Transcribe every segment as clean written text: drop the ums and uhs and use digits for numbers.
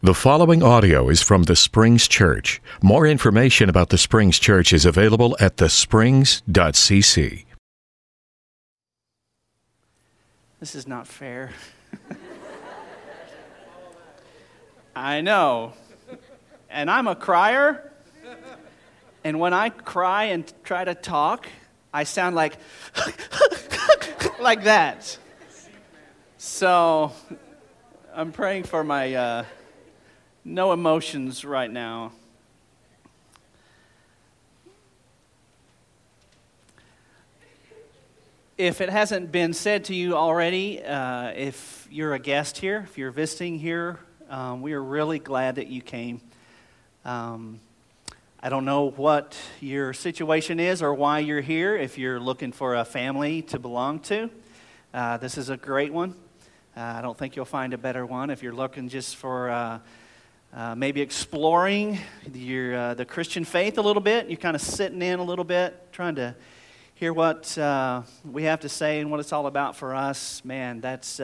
The following audio is from The Springs Church. More information about The Springs Church is available at thesprings.cc. This is not fair. I know. And I'm a crier. And when I cry and try to talk, I sound like, like that. So I'm praying for my... no emotions right now. If it hasn't been said to you already, if you're a guest here, if you're visiting here, we are really glad that you came. I don't know what your situation is or why you're here. If you're looking for a family to belong to, this is a great one. I don't think you'll find a better one. If you're looking just for... maybe exploring the Christian faith a little bit. You're kind of sitting in a little bit, trying to hear what we have to say and what it's all about for us. Man, that's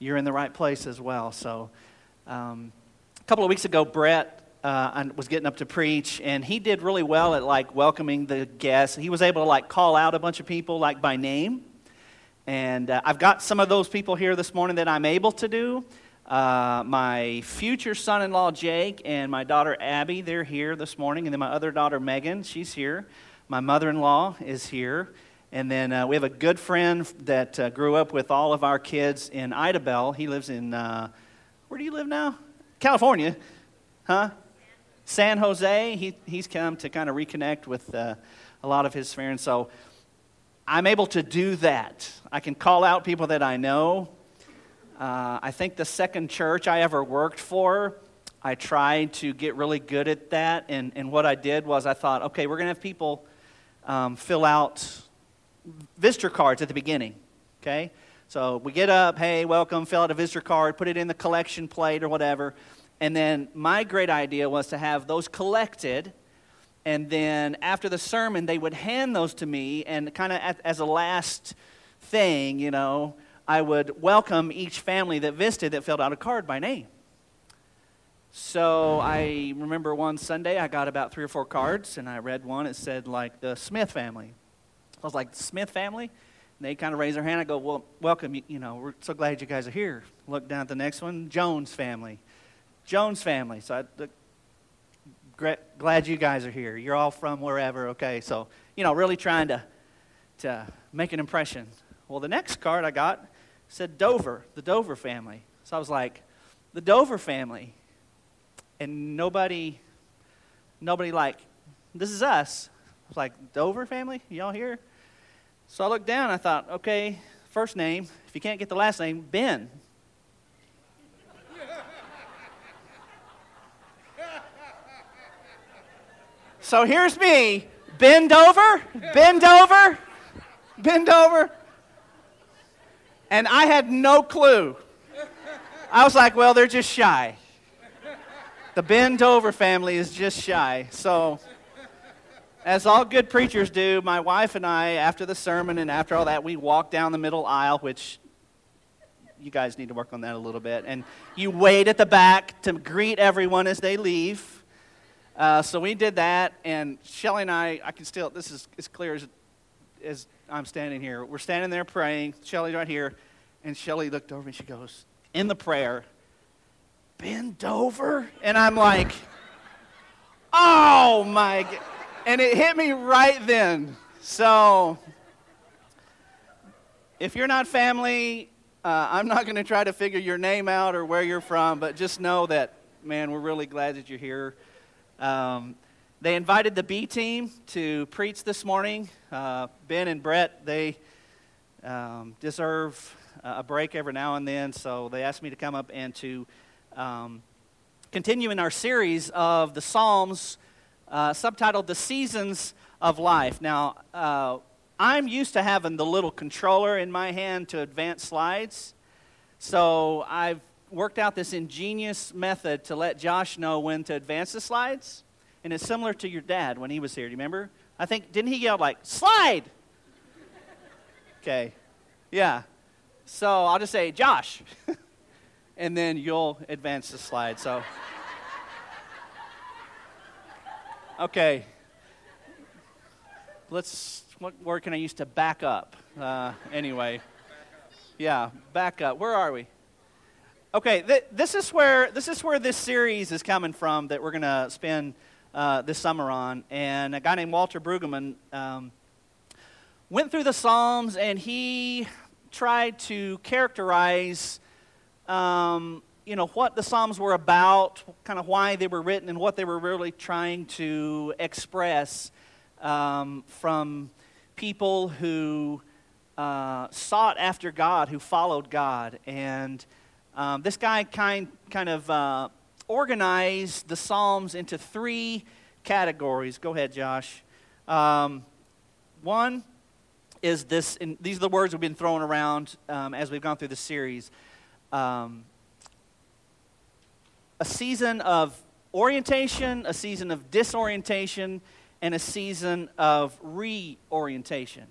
you're in the right place as well. So a couple of weeks ago, Brett was getting up to preach, and he did really well at like welcoming the guests. He was able to like call out a bunch of people like by name. And I've got some of those people here this morning that I'm able to do. My future son-in-law, Jake, and my daughter, Abby, they're here this morning. And then my other daughter, Megan, she's here. My mother-in-law is here. And then we have a good friend that grew up with all of our kids in Idabel. He lives in, where do you live now? California. Huh? San Jose. He's come to kind of reconnect with a lot of his friends. So I'm able to do that. I can call out people that I know. I think the second church I ever worked for, I tried to get really good at that. And what I did was I thought, okay, we're going to have people fill out visitor cards at the beginning, okay? So we get up, hey, welcome, fill out a visitor card, put it in the collection plate or whatever. And then my great idea was to have those collected. And then after the sermon, they would hand those to me. And kind of as a last thing, you know, I would welcome each family that visited that filled out a card by name. So I remember one Sunday I got about 3 or 4 cards, and I read one. It said, like, the Smith family. I was like, the Smith family? And they kind of raised their hand. I go, well, welcome. You know, we're so glad you guys are here. Look down at the next one, Jones family. Jones family. So I look, glad you guys are here. You're all from wherever, okay? So, you know, really trying to make an impression. Well, the next card I got said Dover, the Dover family. So I was like, the Dover family. And nobody like, this is us. I was like, Dover family? Y'all here? So I looked down, I thought, okay, first name, if you can't get the last name, Ben. So here's me, Ben Dover, Ben Dover, Ben Dover. And I had no clue. I was like, well, they're just shy. The Ben Dover family is just shy. So, as all good preachers do, my wife and I, after the sermon and after all that, we walk down the middle aisle, which you guys need to work on that a little bit. And you wait at the back to greet everyone as they leave. So we did that, and Shelly and I can still, this is as clear as I'm standing here. We're standing there praying. Shelly right here. And Shelly looked over and she goes, in the prayer, bend over. And I'm like, oh my. And it hit me right then. So if you're not family, I'm not going to try to figure your name out or where you're from. But just know that, man, we're really glad that you're here. They invited the B team to preach this morning. Ben and Brett, they deserve a break every now and then, so they asked me to come up and to continue in our series of the Psalms, subtitled The Seasons of Life. Now, I'm used to having the little controller in my hand to advance slides, so I've worked out this ingenious method to let Josh know when to advance the slides. And it's similar to your dad when he was here. Do you remember? I think, didn't he yell like, slide? Okay. Yeah. So I'll just say, Josh. and then you'll advance the slide. So, okay, what word can I use to back up? Anyway, yeah, back up. Where are we? Okay, this is where this series is coming from that we're gonna spend this summer on, and a guy named Walter Brueggemann went through the Psalms, and he tried to characterize, what the Psalms were about, kind of why they were written, and what they were really trying to express from people who sought after God, who followed God. And this guy kind of organized the Psalms into three categories. Go ahead, Josh. One is this, and these are the words we've been throwing around as we've gone through the series. A season of orientation, a season of disorientation, and a season of reorientation.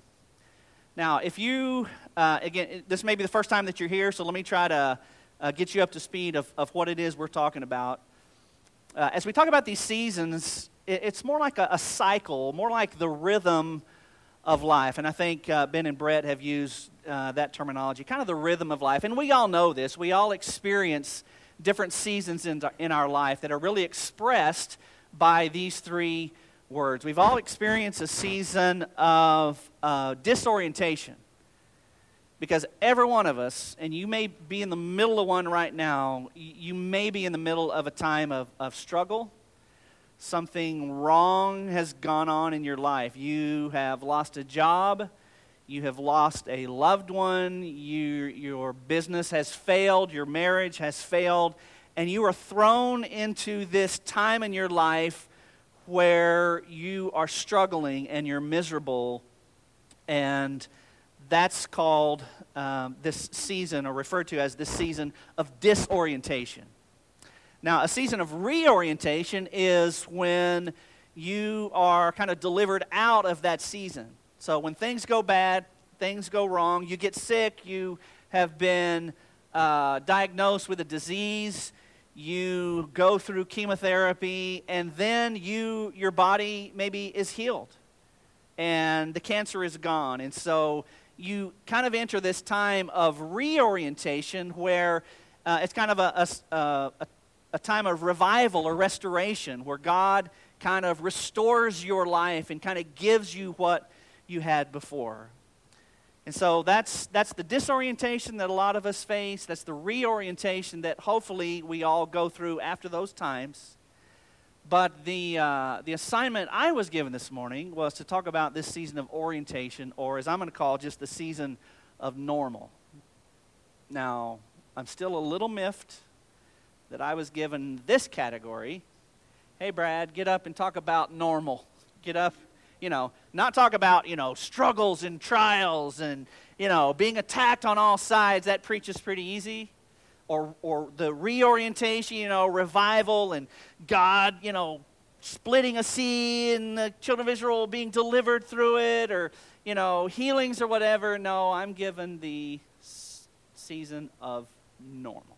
Now, if you, again, this may be the first time that you're here, so let me try to get you up to speed of what it is we're talking about. As we talk about these seasons, it's more like a cycle, more like the rhythm of life, and I think Ben and Brett have used that terminology, kind of the rhythm of life, and we all know this. We all experience different seasons in our life that are really expressed by these three words. We've all experienced a season of disorientation, because every one of us, and you may be in the middle of one right now, you may be in the middle of a time of struggle. Something wrong has gone on in your life. You have lost a job. You have lost a loved one. Your business has failed. Your marriage has failed. And you are thrown into this time in your life where you are struggling and you're miserable. And that's called this season, or referred to as this season of disorientation. Now, a season of reorientation is when you are kind of delivered out of that season. So when things go bad, things go wrong, you get sick, you have been diagnosed with a disease, you go through chemotherapy, and then your body maybe is healed, and the cancer is gone. And so you kind of enter this time of reorientation where it's kind of a time of revival or restoration, where God kind of restores your life and kind of gives you what you had before. And so that's the disorientation that a lot of us face. That's the reorientation that hopefully we all go through after those times. But the assignment I was given this morning was to talk about this season of orientation, or as I'm going to call just the season of normal. Now, I'm still a little miffed that I was given this category. Hey, Brad, get up and talk about normal. Get up, not talk about, struggles and trials and, being attacked on all sides. That preaches pretty easy. Or the reorientation, revival and God, splitting a sea and the children of Israel being delivered through it, or, healings or whatever. No, I'm given the season of normal.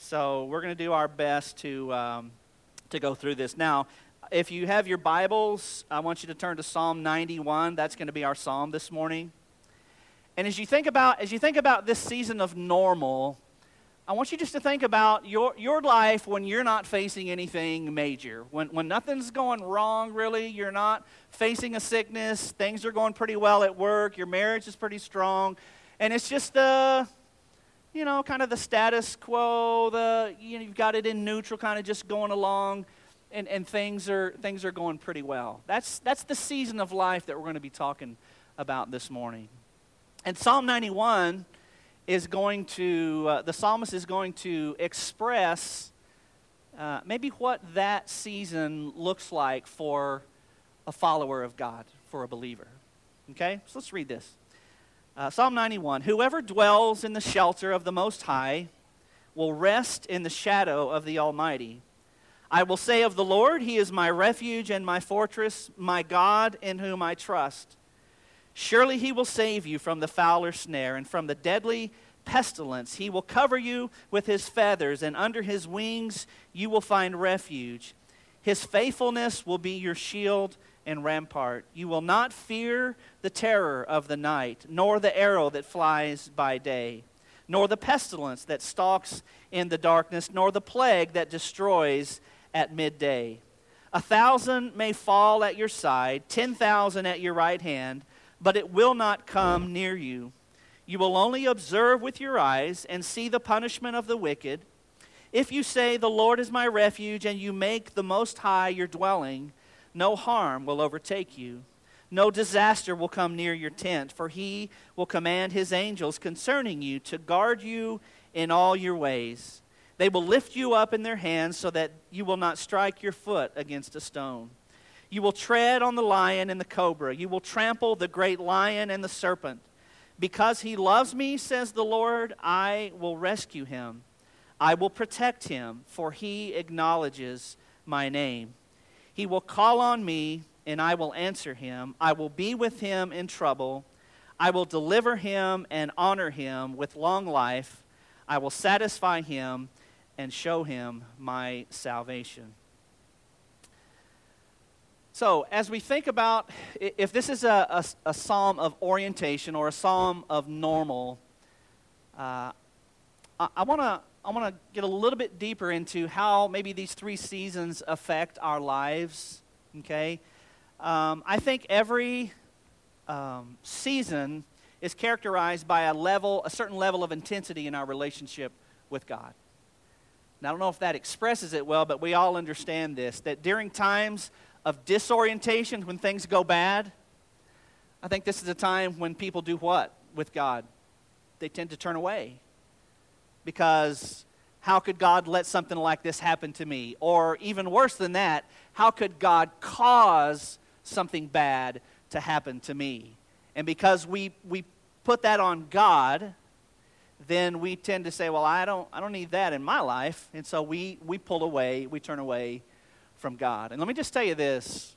So we're going to do our best to go through this. Now, if you have your Bibles, I want you to turn to Psalm 91. That's going to be our psalm this morning. And as you think about this season of normal, I want you just to think about your life when you're not facing anything major. When nothing's going wrong, really, you're not facing a sickness, things are going pretty well at work, your marriage is pretty strong, and it's just kind of the status quo, you've got it in neutral, kind of just going along, and things are going pretty well. That's the season of life that we're going to be talking about this morning. And Psalm 91 is going to, the psalmist is going to express maybe what that season looks like for a follower of God, for a believer. Okay, so let's read this. Psalm 91, whoever dwells in the shelter of the Most High will rest in the shadow of the Almighty. I will say of the Lord, He is my refuge and my fortress, my God in whom I trust. Surely He will save you from the fowler's snare and from the deadly pestilence. He will cover you with his feathers, and under his wings you will find refuge. His faithfulness will be your shield and rampart. You will not fear the terror of the night, nor the arrow that flies by day, nor the pestilence that stalks in the darkness, nor the plague that destroys at midday. 1,000 may fall at your side, 10,000 at your right hand, but it will not come near you. You will only observe with your eyes and see the punishment of the wicked. If you say, "The Lord is my refuge," and you make the Most High your dwelling, no harm will overtake you. No disaster will come near your tent, for he will command his angels concerning you to guard you in all your ways. They will lift you up in their hands so that you will not strike your foot against a stone. You will tread on the lion and the cobra. You will trample the great lion and the serpent. Because he loves me, says the Lord, I will rescue him. I will protect him, for he acknowledges my name. He will call on me, and I will answer him. I will be with him in trouble. I will deliver him and honor him with long life. I will satisfy him and show him my salvation. So as we think about, if this is a psalm of orientation or a psalm of normal, I want to get a little bit deeper into how maybe these three seasons affect our lives, okay? I think every season is characterized by a certain level of intensity in our relationship with God. Now, I don't know if that expresses it well, but we all understand this, that during times of disorientation, when things go bad, I think this is a time when people do what with God? They tend to turn away. Because how could God let something like this happen to me? Or even worse than that, how could God cause something bad to happen to me? And because we put that on God, then we tend to say, well, I don't need that in my life. And so we pull away, we turn away from God. And let me just tell you this,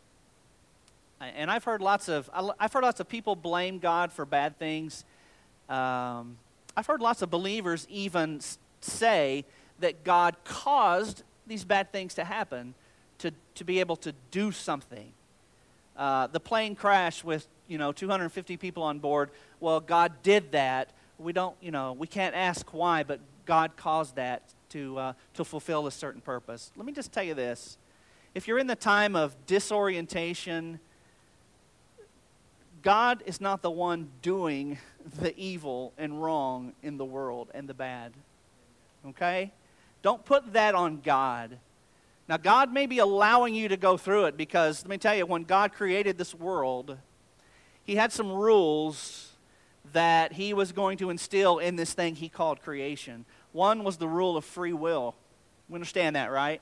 and I've heard lots of people blame God for bad things. I've heard lots of believers even say that God caused these bad things to happen to be able to do something. The plane crash with, 250 people on board, well, God did that. We don't, we can't ask why, but God caused that to fulfill a certain purpose. Let me just tell you this. If you're in the time of disorientation, God is not the one doing the evil and wrong in the world and the bad, okay? Don't put that on God. Now, God may be allowing you to go through it because, let me tell you, when God created this world, he had some rules that he was going to instill in this thing he called creation. One was the rule of free will. We understand that, right?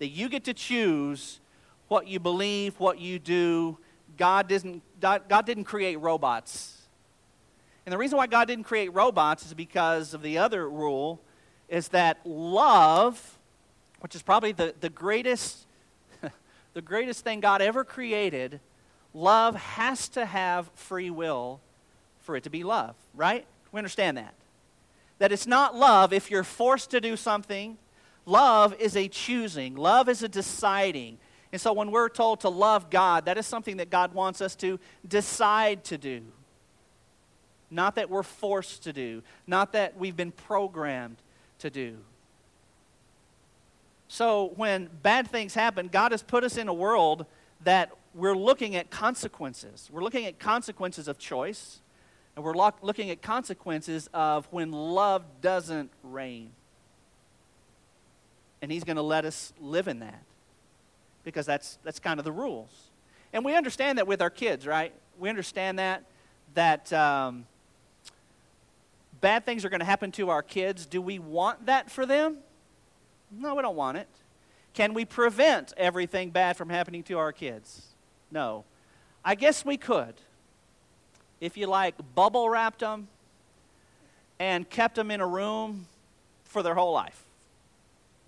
That you get to choose what you believe, what you do. God didn't create robots. And the reason why God didn't create robots is because of the other rule, is that love, which is probably the greatest thing God ever created, love has to have free will for it to be love, right? We understand that. That it's not love if you're forced to do something. Love is a choosing. Love is a deciding. And so when we're told to love God, that is something that God wants us to decide to do. Not that we're forced to do. Not that we've been programmed to do. So when bad things happen, God has put us in a world that we're looking at consequences. We're looking at consequences of choice. And we're looking at consequences of when love doesn't reign. And he's going to let us live in that. Because that's kind of the rules. And we understand that with our kids, right? We understand that bad things are going to happen to our kids. Do we want that for them? No, we don't want it. Can we prevent everything bad from happening to our kids? No. I guess we could. If you like, bubble wrapped them and kept them in a room for their whole life.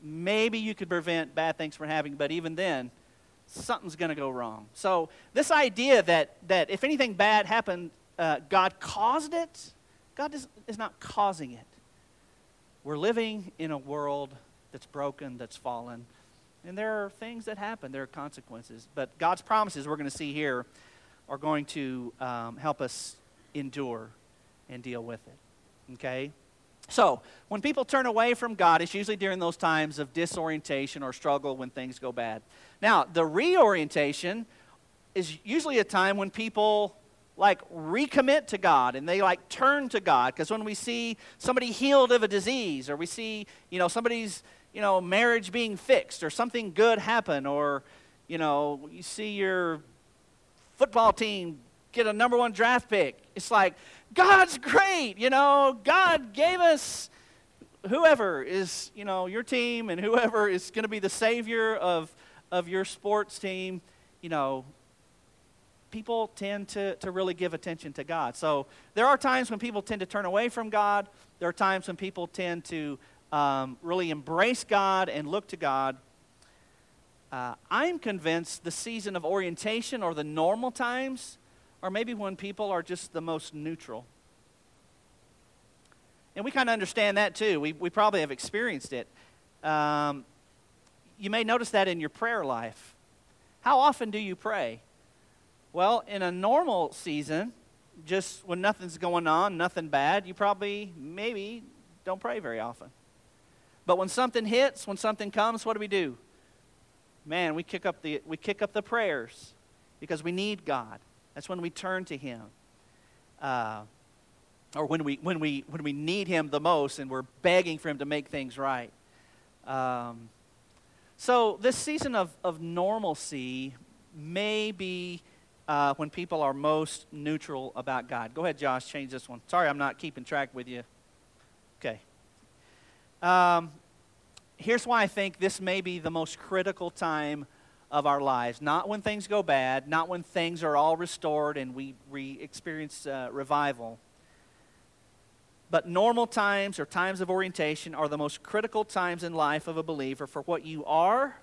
Maybe you could prevent bad things from happening, but even then, something's going to go wrong. So this idea that if anything bad happened, God caused it, God is not causing it. We're living in a world that's broken, that's fallen, and there are things that happen. There are consequences. But God's promises we're going to see here are going to help us endure and deal with it, okay? So when people turn away from God, it's usually during those times of disorientation or struggle when things go bad. Now, the reorientation is usually a time when people recommit to God and they turn to God, because when we see somebody healed of a disease, or we see, somebody's, marriage being fixed, or something good happen, or, you see your football team get a number one draft pick, it's like, God's great, God gave us whoever is, your team, and whoever is going to be the savior of your sports team. People tend to really give attention to God. So there are times when people tend to turn away from God. There are times when people tend to really embrace God and look to God. I'm convinced the season of orientation, or the normal times, or maybe when people are just the most neutral. And we kind of understand that too. We probably have experienced it. You may notice that in your prayer life. How often do you pray? Well, in a normal season, just when nothing's going on, nothing bad, you probably maybe don't pray very often. But when something hits, when something comes, what do? Man, we kick up the prayers, because we need God. That's when we turn to Him, or when we need Him the most, and we're begging for Him to make things right. So this season of normalcy may be when people are most neutral about God. Go ahead, Josh. Change this one. Sorry, I'm not keeping track with you. Okay. Here's why I think this may be the most critical time of our lives. Not when things go bad, not when things are all restored and we experience revival. But normal times, or times of orientation, are the most critical times in life of a believer, for what you are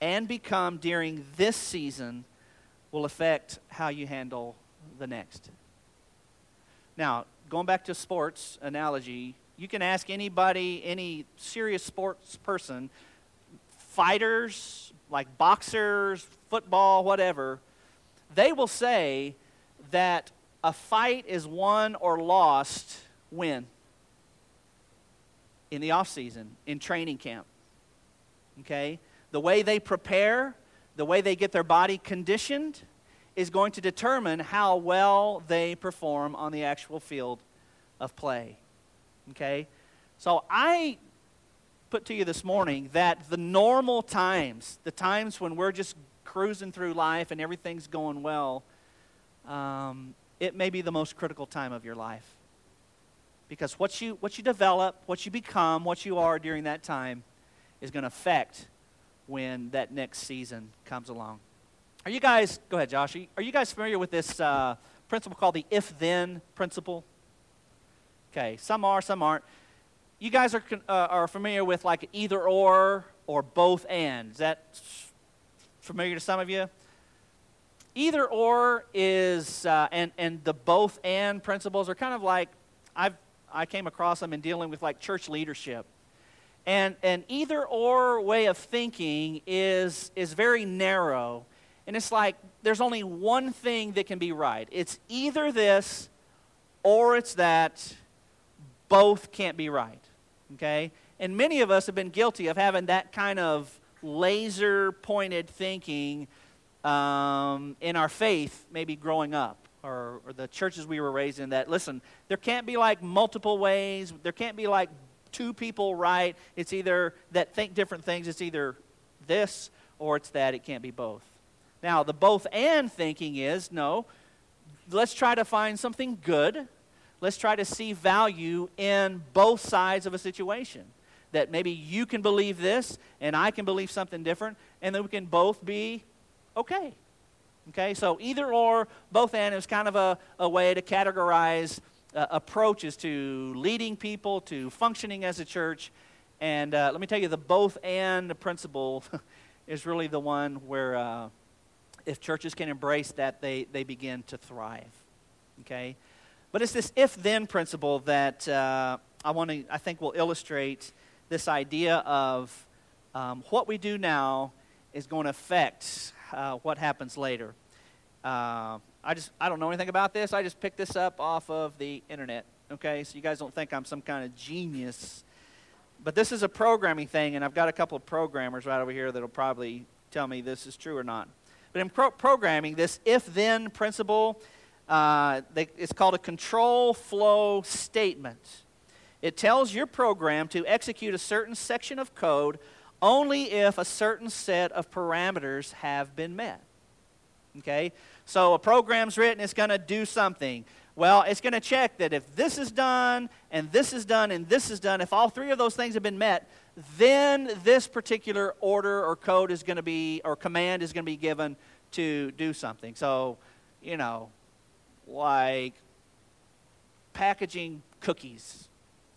and become during this season will affect how you handle the next. Now, going back to sports analogy, you can ask anybody, any serious sports person, fighters, like boxers, football, whatever, they will say that a fight is won or lost when? In the off season, in training camp. Okay? The way they prepare, the way they get their body conditioned, is going to determine how well they perform on the actual field of play. Okay? So I put to you this morning that the normal times, the times when we're just cruising through life and everything's going well, it may be the most critical time of your life. Because what you develop, what you become, what you are during that time is going to affect when that next season comes along. Are you guys, go ahead, Josh, are you guys familiar with this principle called the if-then principle? Okay, some are, some aren't. You guys are familiar with either or both and. Is that familiar to some of you? Either or is, and the both and principles are kind of I came across them in dealing with church leadership. And an either or way of thinking is very narrow. And it's there's only one thing that can be right. It's either this or it's that. Both can't be right. Okay? And many of us have been guilty of having that kind of laser-pointed thinking in our faith, maybe growing up, or the churches we were raised in, that, listen, there can't be multiple ways. There can't be two people right. It's either that think different things. It's either this or it's that. It can't be both. Now, the both and thinking is, no, let's try to find something good. Let's try to see value in both sides of a situation. That maybe you can believe this, and I can believe something different, and then we can both be okay. Okay, so either or, both and is kind of a way to categorize approaches to leading people, to functioning as a church. And let me tell you, the both and principle is really the one where if churches can embrace that, they begin to thrive. Okay? But it's this if-then principle that I think will illustrate this idea of what we do now is going to affect what happens later. I don't know anything about this. I just picked this up off of the internet. Okay, so you guys don't think I'm some kind of genius. But this is a programming thing, and I've got a couple of programmers right over here that'll probably tell me this is true or not. But in programming, this if-then principle, it's called a control flow statement. It tells your program to execute a certain section of code only if a certain set of parameters have been met. Okay? So a program's written, it's going to do something. Well, it's going to check that if this is done, and this is done, and this is done, if all three of those things have been met, then this particular order or code is going to be, or command is going to be given to do something. So, you know, like packaging cookies,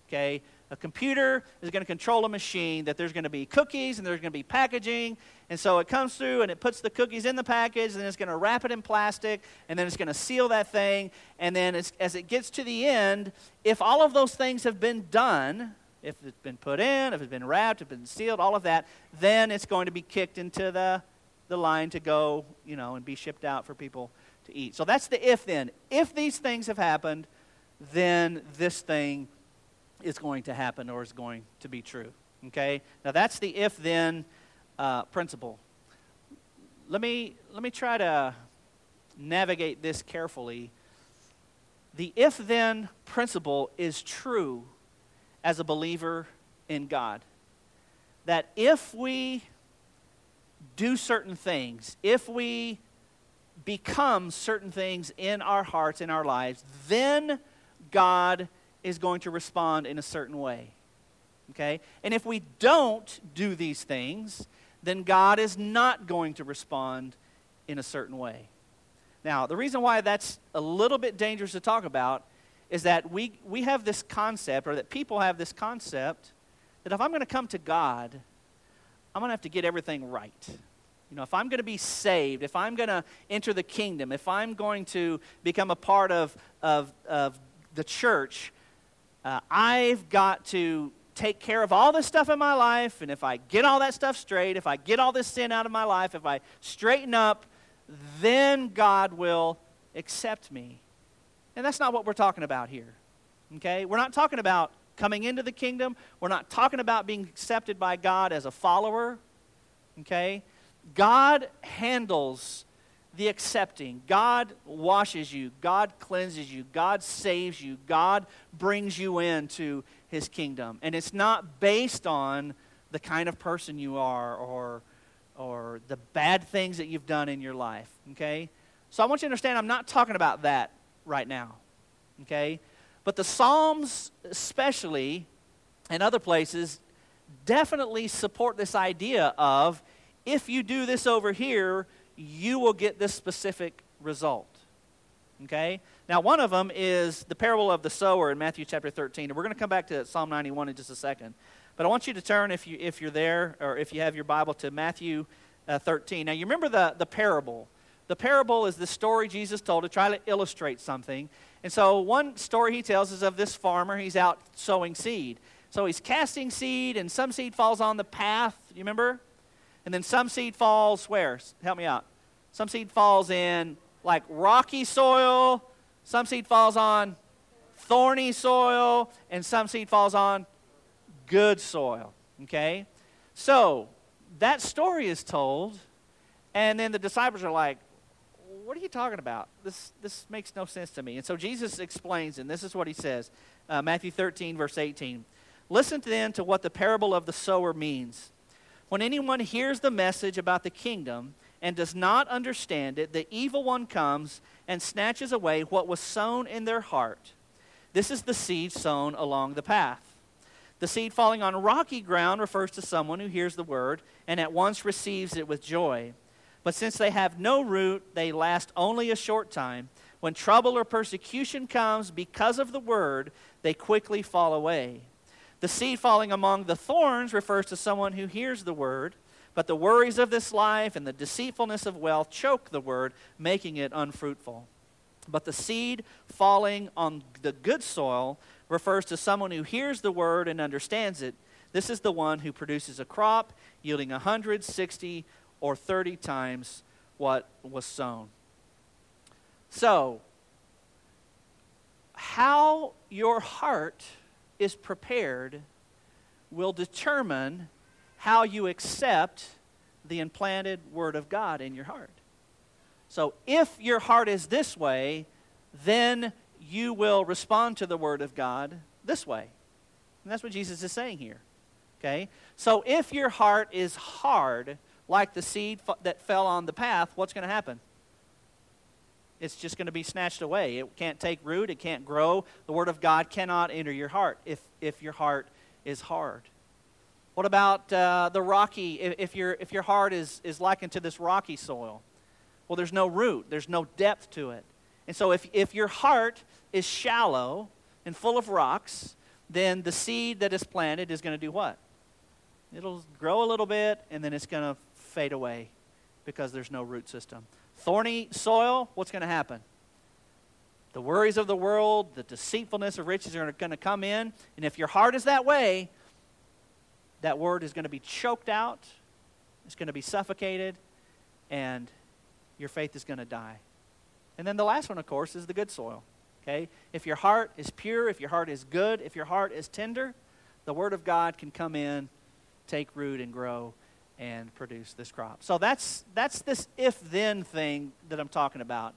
okay? A computer is going to control a machine that there's going to be cookies and there's going to be packaging. And so it comes through and it puts the cookies in the package, and then it's going to wrap it in plastic, and then it's going to seal that thing. And then as it gets to the end, if all of those things have been done, if it's been put in, if it's been wrapped, if it's been sealed, all of that, then it's going to be kicked into the line to go, you know, and be shipped out for people to eat. So that's the if then. If these things have happened, then this thing is going to happen or is going to be true. Okay? Now that's the if-then principle. Let me try to navigate this carefully. The if-then principle is true as a believer in God. That if we do certain things, if we become certain things in our hearts, in our lives, then God is going to respond in a certain way, okay? And if we don't do these things, then God is not going to respond in a certain way. Now, the reason why that's a little bit dangerous to talk about is that we have this concept, or that people have this concept, that if I'm going to come to God, I'm going to have to get everything right. You know, if I'm going to be saved, if I'm going to enter the kingdom, if I'm going to become a part of the church, I've got to take care of all this stuff in my life, and if I get all that stuff straight, if I get all this sin out of my life, if I straighten up, then God will accept me. And that's not what we're talking about here, okay? We're not talking about coming into the kingdom. We're not talking about being accepted by God as a follower, okay? God handles the accepting. God washes you. God cleanses you. God saves you. God brings you into his kingdom. And it's not based on the kind of person you are or the bad things that you've done in your life, okay? So I want you to understand I'm not talking about that right now, okay? But the Psalms especially and other places definitely support this idea of if you do this over here, you will get this specific result, okay? Now, one of them is the parable of the sower in Matthew chapter 13, and we're going to come back to Psalm 91 in just a second. But I want you to turn, if you're there, or if you have your Bible, to Matthew 13. Now, you remember the parable. The parable is the story Jesus told to try to illustrate something. And so one story he tells is of this farmer. He's out sowing seed. So he's casting seed, and some seed falls on the path, you remember? And then some seed falls where? Help me out. Some seed falls in like rocky soil, some seed falls on thorny soil, and some seed falls on good soil, okay? So that story is told, and then the disciples are like, what are you talking about? This makes no sense to me. And so Jesus explains, and this is what he says, Matthew 13, verse 18. Listen then to what the parable of the sower means. When anyone hears the message about the kingdom and does not understand it, the evil one comes and snatches away what was sown in their heart. This is the seed sown along the path. The seed falling on rocky ground refers to someone who hears the word and at once receives it with joy. But since they have no root, they last only a short time. When trouble or persecution comes because of the word, they quickly fall away. The seed falling among the thorns refers to someone who hears the word, but the worries of this life and the deceitfulness of wealth choke the word, making it unfruitful. But the seed falling on the good soil refers to someone who hears the word and understands it. This is the one who produces a crop yielding 100, 60, or 30 times what was sown. So, how your heart is prepared will determine how you accept the implanted word of God in your heart. So if your heart is this way, then you will respond to the word of God this way. And that's what Jesus is saying here. Okay? So if your heart is hard, like the seed that fell on the path, what's going to happen? It's just going to be snatched away. It can't take root. It can't grow. The word of God cannot enter your heart if your heart is hard. What about the rocky, if your heart is likened to this rocky soil? Well, there's no root. There's no depth to it. And so if your heart is shallow and full of rocks, then the seed that is planted is going to do what? It'll grow a little bit, and then it's going to fade away because there's no root system. Thorny soil, what's going to happen? The worries of the world, the deceitfulness of riches are going to come in. And if your heart is that way, that word is going to be choked out. It's going to be suffocated, and your faith is going to die. And then the last one, of course, is the good soil. Okay? If your heart is pure, if your heart is good, if your heart is tender, the word of God can come in, take root and grow and produce this crop. So that's this if-then thing that I'm talking about.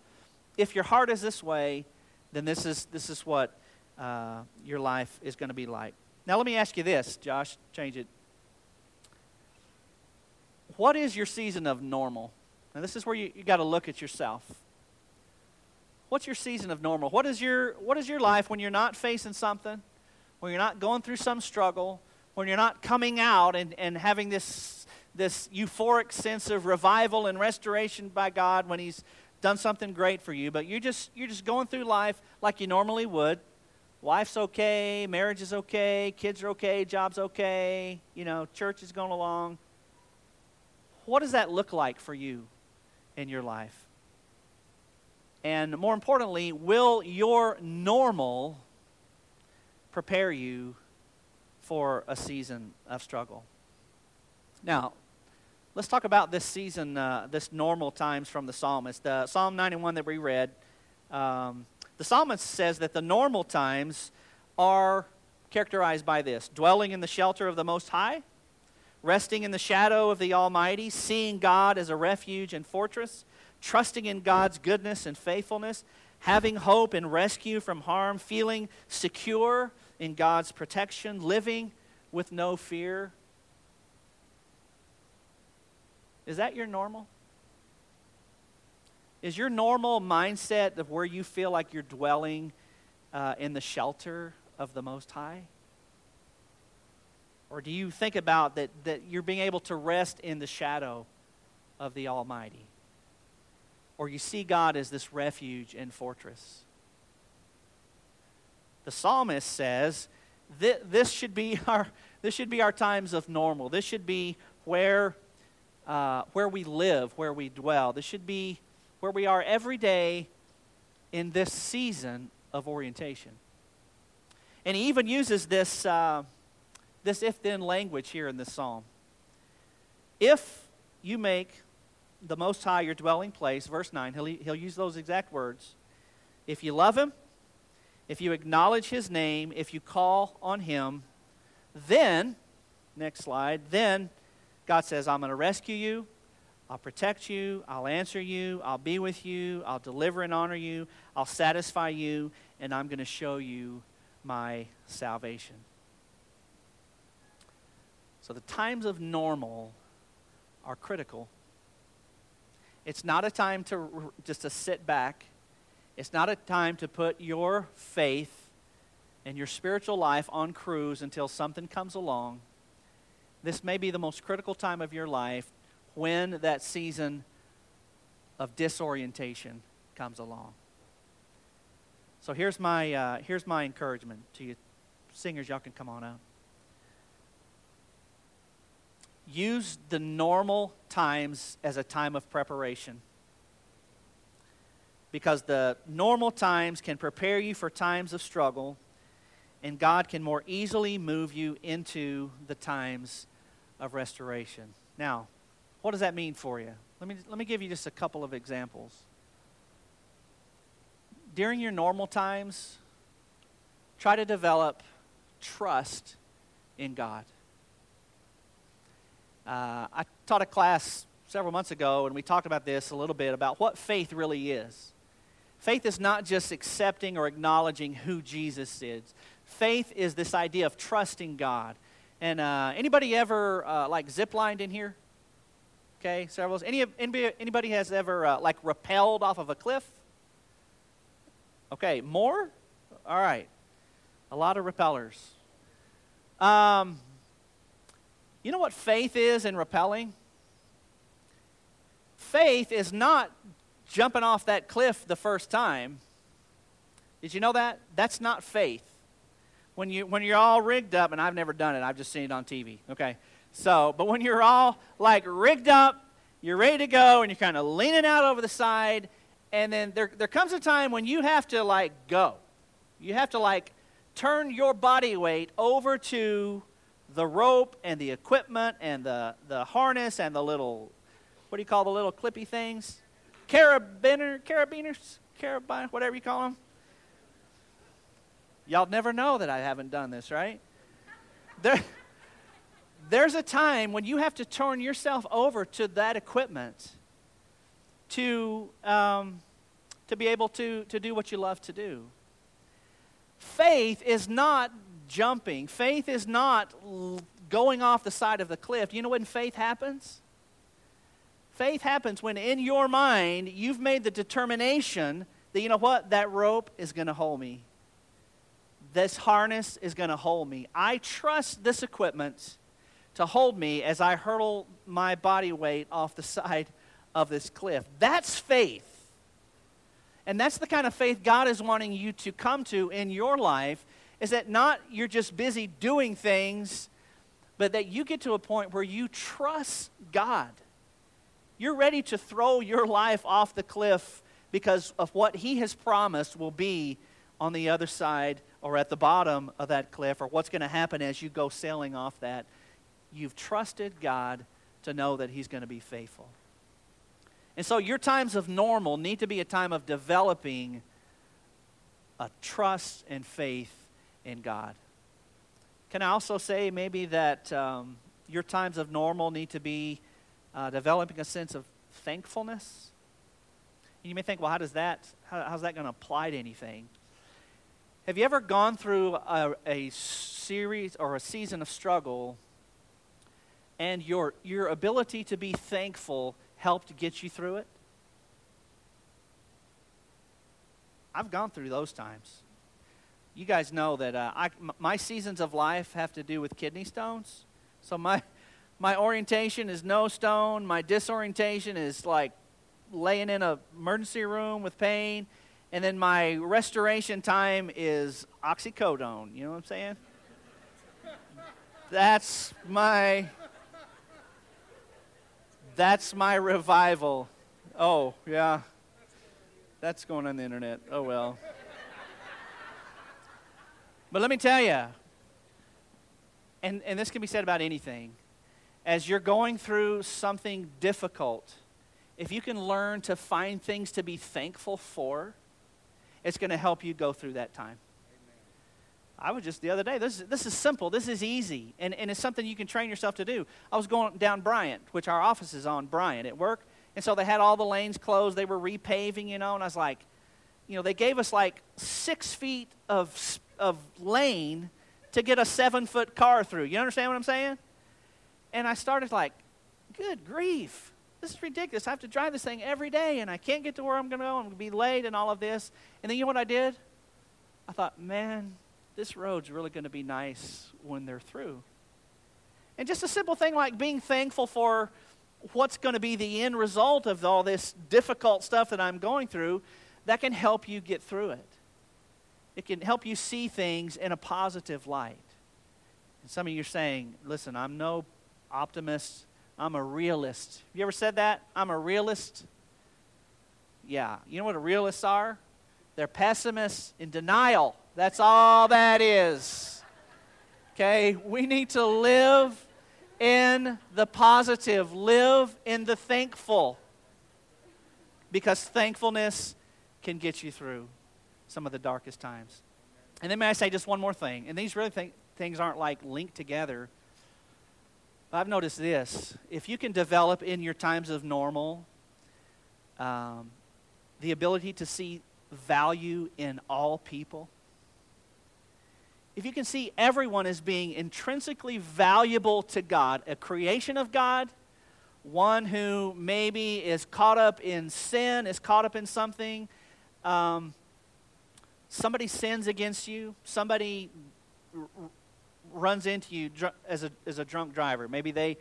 If your heart is this way, then this is what your life is going to be like. Now let me ask you this, Josh, change it. What is your season of normal? Now this is where you got to look at yourself. What's your season of normal? What is your life when you're not facing something, when you're not going through some struggle, when you're not coming out and having this euphoric sense of revival and restoration by God when He's done something great for you, but you're just going through life like you normally would. Life's okay, marriage is okay, kids are okay, job's okay, church is going along. What does that look like for you in your life? And more importantly, will your normal prepare you for a season of struggle? Now, let's talk about this season, this normal times from the psalmist. Psalm 91 that we read, the psalmist says that the normal times are characterized by this: dwelling in the shelter of the Most High, resting in the shadow of the Almighty, seeing God as a refuge and fortress, trusting in God's goodness and faithfulness, having hope and rescue from harm, feeling secure in God's protection, living with no fear. Is that your normal? Is your normal mindset of where you feel like you're dwelling in the shelter of the Most High? Or do you think about that you're being able to rest in the shadow of the Almighty? Or you see God as this refuge and fortress. The psalmist says this should be our times of normal. This should be where we live, where we dwell. This should be where we are every day in this season of orientation. And he even uses this if-then language here in this psalm. If you make the Most High your dwelling place, verse 9, he'll use those exact words. If you love Him, if you acknowledge His name, if you call on Him, then, next slide, then God says, I'm going to rescue you, I'll protect you, I'll answer you, I'll be with you, I'll deliver and honor you, I'll satisfy you, and I'm going to show you my salvation. So the times of normal are critical. It's not a time to sit back. It's not a time to put your faith and your spiritual life on cruise until something comes along. This may be the most critical time of your life when that season of disorientation comes along. So here's my encouragement to you. Singers, y'all can come on up. Use the normal times as a time of preparation. because the normal times can prepare you for times of struggle, and God can more easily move you into the times of restoration. Now, what does that mean for you? Let me give you just a couple of examples. During your normal times, try to develop trust in God. I taught a class several months ago, and we talked about this a little bit, about what faith really is. Faith is not just accepting or acknowledging who Jesus is. Faith is this idea of trusting God. And anybody ever, like, ziplined in here? Okay, several. Anybody has ever, like, rappelled off of a cliff? Okay, more? All right. A lot of rappellers. You know what faith is in rappelling? Faith is not jumping off that cliff the first time. Did you know that? That's not faith. When you're all rigged up, and I've never done it, I've just seen it on TV. Okay. So, but when you're all like rigged up, you're ready to go, and you're kind of leaning out over the side, and then there comes a time when you have to like go. You have to like turn your body weight over to the rope and the equipment and the harness and the little, what do you call the little clippy things? Carabiner, whatever you call them. Y'all never know that I haven't done this, right? There's a time when you have to turn yourself over to that equipment to be able to do what you love to do. Faith is not jumping. Faith is not going off the side of the cliff. You know when faith happens? Faith happens when in your mind you've made the determination that, you know what, that rope is going to hold me. This harness is going to hold me. I trust this equipment to hold me as I hurtle my body weight off the side of this cliff. That's faith. And that's the kind of faith God is wanting you to come to in your life, is that not you're just busy doing things, but that you get to a point where you trust God. You're ready to throw your life off the cliff because of what He has promised will be on the other side or at the bottom of that cliff, or what's going to happen as you go sailing off that. You've trusted God to know that He's going to be faithful. And so your times of normal need to be a time of developing a trust and faith in God. Can I also say maybe that your times of normal need to be developing a sense of thankfulness? And you may think, well, how's that going to apply to anything? Have you ever gone through a series or a season of struggle, and your ability to be thankful helped get you through it? I've gone through those times. You guys know that my seasons of life have to do with kidney stones. So my orientation is no stone. My disorientation is like laying in an emergency room with pain. And then my restoration time is oxycodone. You know what I'm saying? That's my revival. Oh, yeah. That's going on the internet. Oh, well. But let me tell you, and this can be said about anything, as you're going through something difficult, if you can learn to find things to be thankful for, it's going to help you go through that time. I was just the other day, this is simple, this is easy, and it's something you can train yourself to do. I was going down Bryant, which our office is on Bryant at work, and so they had all the lanes closed, they were repaving, you know, and I was like, you know, they gave us like 6 feet of lane to get a 7-foot car through. You understand what I'm saying? And I started like, good grief, this is ridiculous, I have to drive this thing every day, and I can't get to where I'm going to go, I'm going to be late and all of this. And then you know what I did? I thought, man, this road's really going to be nice when they're through. And just a simple thing like being thankful for what's going to be the end result of all this difficult stuff that I'm going through, that can help you get through it. It can help you see things in a positive light. And some of you are saying, listen, I'm no optimist, I'm a realist. Have you ever said that? I'm a realist. Yeah. You know what the realists are? They're pessimists in denial. That's all that is. Okay? We need to live in the positive. Live in the thankful. Because thankfulness can get you through some of the darkest times. And then may I say just one more thing. And these really things aren't like linked together. But I've noticed this. If you can develop in your times of normal the ability to see value in all people, if you can see everyone as being intrinsically valuable to God, a creation of God, one who maybe is caught up in sin, is caught up in something, somebody sins against you, somebody runs into you as a drunk driver, maybe they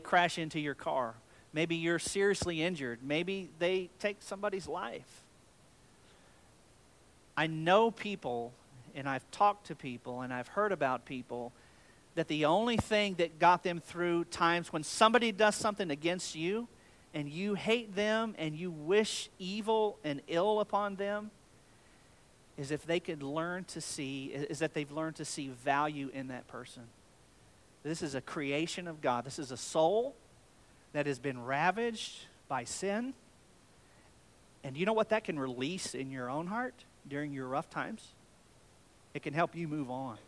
crash into your car, maybe you're seriously injured, maybe they take somebody's life. I know people, and I've talked to people, and I've heard about people that the only thing that got them through times when somebody does something against you and you hate them and you wish evil and ill upon them is if they could learn to see, is that they've learned to see value in that person. This is a creation of God. This is a soul that has been ravaged by sin. And you know what that can release in your own heart? During your rough times, it can help you move on.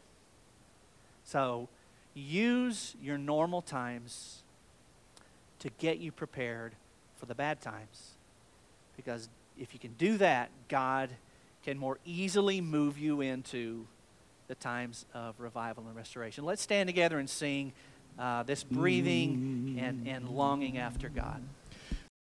So use your normal times to get you prepared for the bad times. Because if you can do that, God can more easily move you into the times of revival and restoration. Let's stand together and sing this breathing and longing after God.